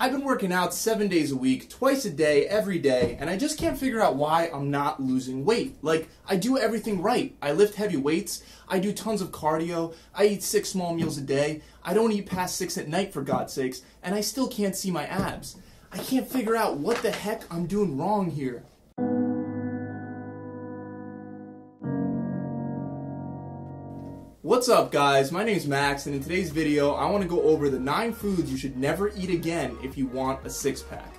I've been working out 7 days a week, twice a day, every day, and I just can't figure out why I'm not losing weight. Like, I do everything right. I lift heavy weights, I do tons of cardio, I eat 6 small meals a day, I don't eat past 6 at night for God's sakes, and I still can't see my abs. I can't figure out what the heck I'm doing wrong here. What's up guys, my name's Max, and in today's video I want to go over the 9 foods you should never eat again if you want a 6-pack,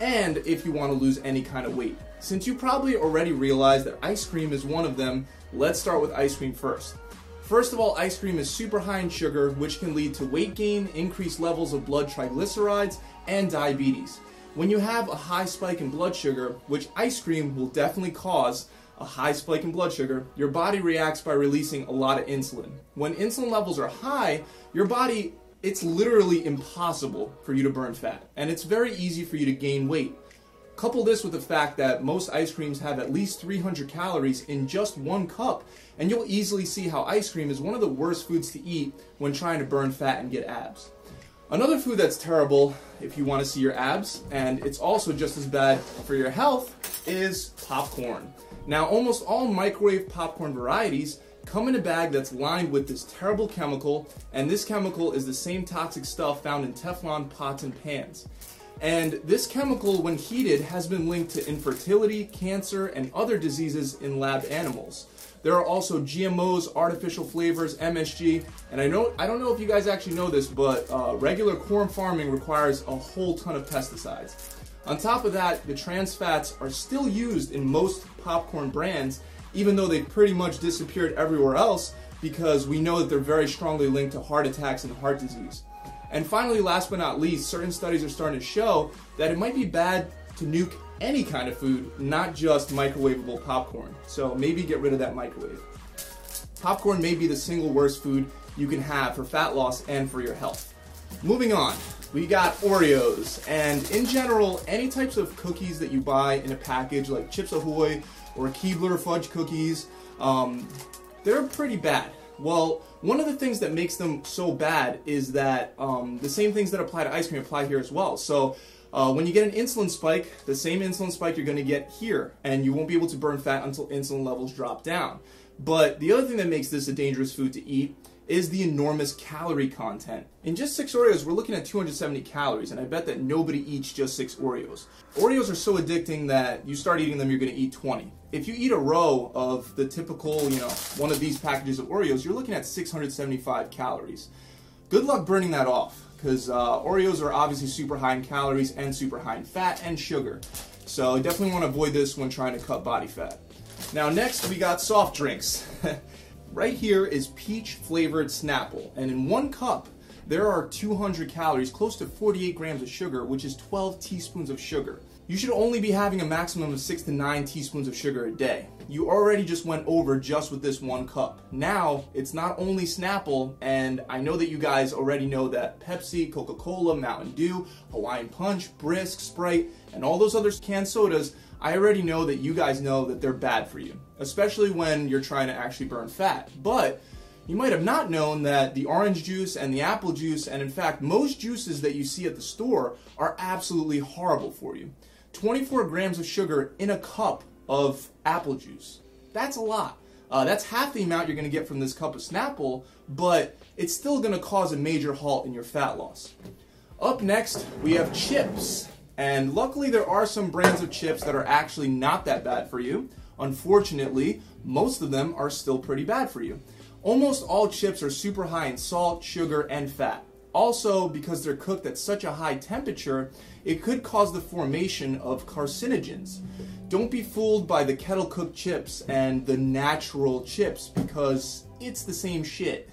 and if you want to lose any kind of weight. Since you probably already realize that ice cream is one of them, let's start with ice cream first. First of all, ice cream is super high in sugar, which can lead to weight gain, increased levels of blood triglycerides, and diabetes. When you have a high spike in blood sugar, which ice cream will definitely cause, a high spike in blood sugar, your body reacts by releasing a lot of insulin. When insulin levels are high, your body, it's literally impossible for you to burn fat, and it's very easy for you to gain weight. Couple this with the fact that most ice creams have at least 300 calories in just 1 cup, and you'll easily see how ice cream is one of the worst foods to eat when trying to burn fat and get abs. Another food that's terrible if you want to see your abs, and it's also just as bad for your health, is popcorn. Now, almost all microwave popcorn varieties come in a bag that's lined with this terrible chemical, and this chemical is the same toxic stuff found in Teflon pots and pans. And this chemical, when heated, has been linked to infertility, cancer, and other diseases in lab animals. There are also GMOs, artificial flavors, MSG, and I don't know if you guys actually know this, but regular corn farming requires a whole ton of pesticides. On top of that, the trans fats are still used in most popcorn brands, even though they pretty much disappeared everywhere else, because we know that they're very strongly linked to heart attacks and heart disease. And finally, last but not least, certain studies are starting to show that it might be bad to nuke any kind of food, not just microwavable popcorn. So maybe get rid of that microwave. Popcorn may be the single worst food you can have for fat loss and for your health. Moving on, we got Oreos, and in general, any types of cookies that you buy in a package, like Chips Ahoy or Keebler fudge cookies, they're pretty bad. Well, one of the things that makes them so bad is that the same things that apply to ice cream apply here as well. So when you get an insulin spike, the same insulin spike you're going to get here, and you won't be able to burn fat until insulin levels drop down. But the other thing that makes this a dangerous food to eat is the enormous calorie content. In just 6 Oreos, we're looking at 270 calories, and I bet that nobody eats just 6 Oreos. Oreos are so addicting that you start eating them, you're gonna eat 20. If you eat a row of the typical, one of these packages of Oreos, you're looking at 675 calories. Good luck burning that off, because Oreos are obviously super high in calories and super high in fat and sugar. So definitely wanna avoid this when trying to cut body fat. Now next, we got soft drinks. Right here is peach flavored Snapple, and in 1 cup there are 200 calories, close to 48 grams of sugar, which is 12 teaspoons of sugar. You should only be having a maximum of 6 to 9 teaspoons of sugar a day. You already just went over just with this 1 cup. Now it's not only Snapple, and I know that you guys already know that Pepsi, Coca-Cola, Mountain Dew, Hawaiian Punch, Brisk, Sprite, and all those other canned sodas, I already know that you guys know that they're bad for you, especially when you're trying to actually burn fat. But you might have not known that the orange juice and the apple juice, and in fact most juices that you see at the store, are absolutely horrible for you. 24 grams of sugar in a cup of apple juice. That's a lot. That's half the amount you're going to get from this cup of Snapple, but it's still going to cause a major halt in your fat loss. Up next, we have chips. And luckily there are some brands of chips that are actually not that bad for you. Unfortunately, most of them are still pretty bad for you. Almost all chips are super high in salt, sugar, and fat. Also, because they're cooked at such a high temperature, it could cause the formation of carcinogens. Don't be fooled by the kettle cooked chips and the natural chips, because it's the same shit.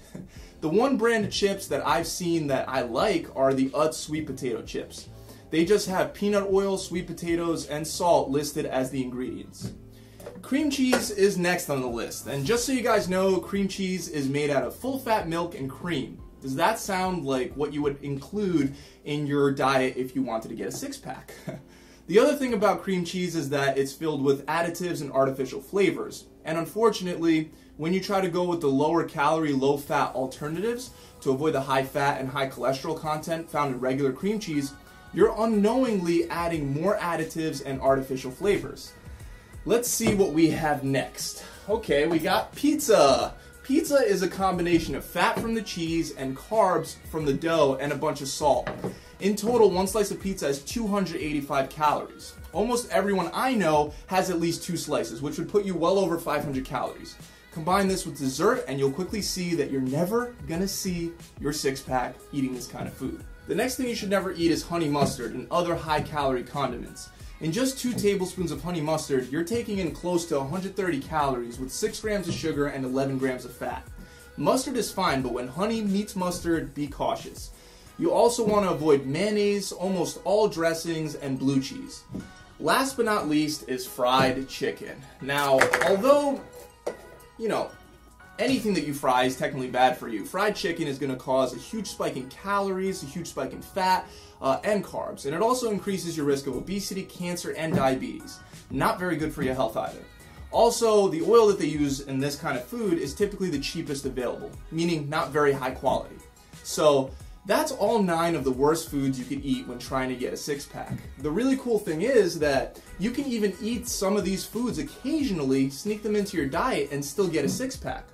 The one brand of chips that I've seen that I like are the Utz sweet potato chips. They just have peanut oil, sweet potatoes, and salt listed as the ingredients. Cream cheese is next on the list, and just so you guys know, cream cheese is made out of full-fat milk and cream. Does that sound like what you would include in your diet if you wanted to get a 6-pack? The other thing about cream cheese is that it's filled with additives and artificial flavors, and unfortunately, when you try to go with the lower calorie, low fat alternatives to avoid the high fat and high cholesterol content found in regular cream cheese, you're unknowingly adding more additives and artificial flavors. Let's see what we have next. Okay, we got pizza. Pizza is a combination of fat from the cheese and carbs from the dough and a bunch of salt. In total, one slice of pizza has 285 calories. Almost everyone I know has at least 2 slices, which would put you well over 500 calories. Combine this with dessert and you'll quickly see that you're never gonna see your six-pack eating this kind of food. The next thing you should never eat is honey mustard and other high-calorie condiments. In just 2 tablespoons of honey mustard, you're taking in close to 130 calories with 6 grams of sugar and 11 grams of fat. Mustard is fine, but when honey meets mustard, be cautious. You also want to avoid mayonnaise, almost all dressings, and blue cheese. Last but not least is fried chicken. Now, although, you know, anything that you fry is technically bad for you, fried chicken is going to cause a huge spike in calories, a huge spike in fat, and carbs. And it also increases your risk of obesity, cancer, and diabetes. Not very good for your health either. Also, the oil that they use in this kind of food is typically the cheapest available, meaning not very high quality. So, that's all 9 of the worst foods you could eat when trying to get a six-pack. The really cool thing is that you can even eat some of these foods occasionally, sneak them into your diet, and still get a six-pack.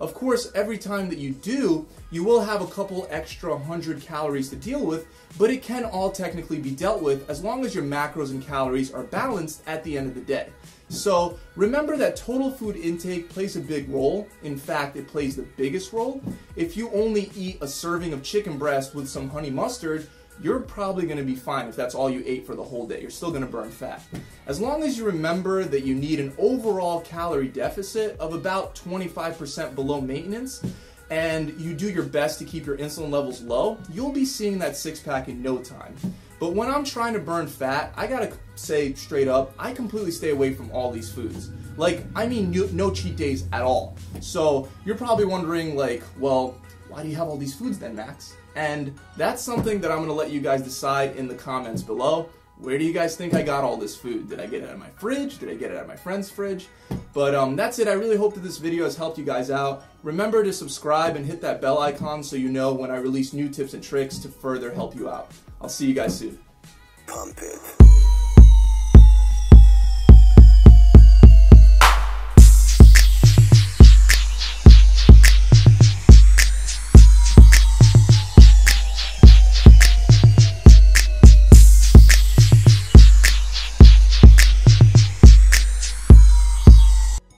Of course, every time that you do, you will have a couple extra 100 calories to deal with, but it can all technically be dealt with as long as your macros and calories are balanced at the end of the day. So remember that total food intake plays a big role. In fact, it plays the biggest role. If you only eat a serving of chicken breast with some honey mustard, you're probably going to be fine if that's all you ate for the whole day. You're still going to burn fat. As long as you remember that you need an overall calorie deficit of about 25% below maintenance, and you do your best to keep your insulin levels low, you'll be seeing that six-pack in no time. But when I'm trying to burn fat, I gotta say straight up, I completely stay away from all these foods. Like, I mean no cheat days at all. So you're probably wondering, like, well, why do you have all these foods then, Max? And that's something that I'm gonna let you guys decide in the comments below. Where do you guys think I got all this food? Did I get it out of my fridge? Did I get it out of my friend's fridge? But that's it. I really hope that this video has helped you guys out. Remember to subscribe and hit that bell icon so you know when I release new tips and tricks to further help you out. I'll see you guys soon. Pump it.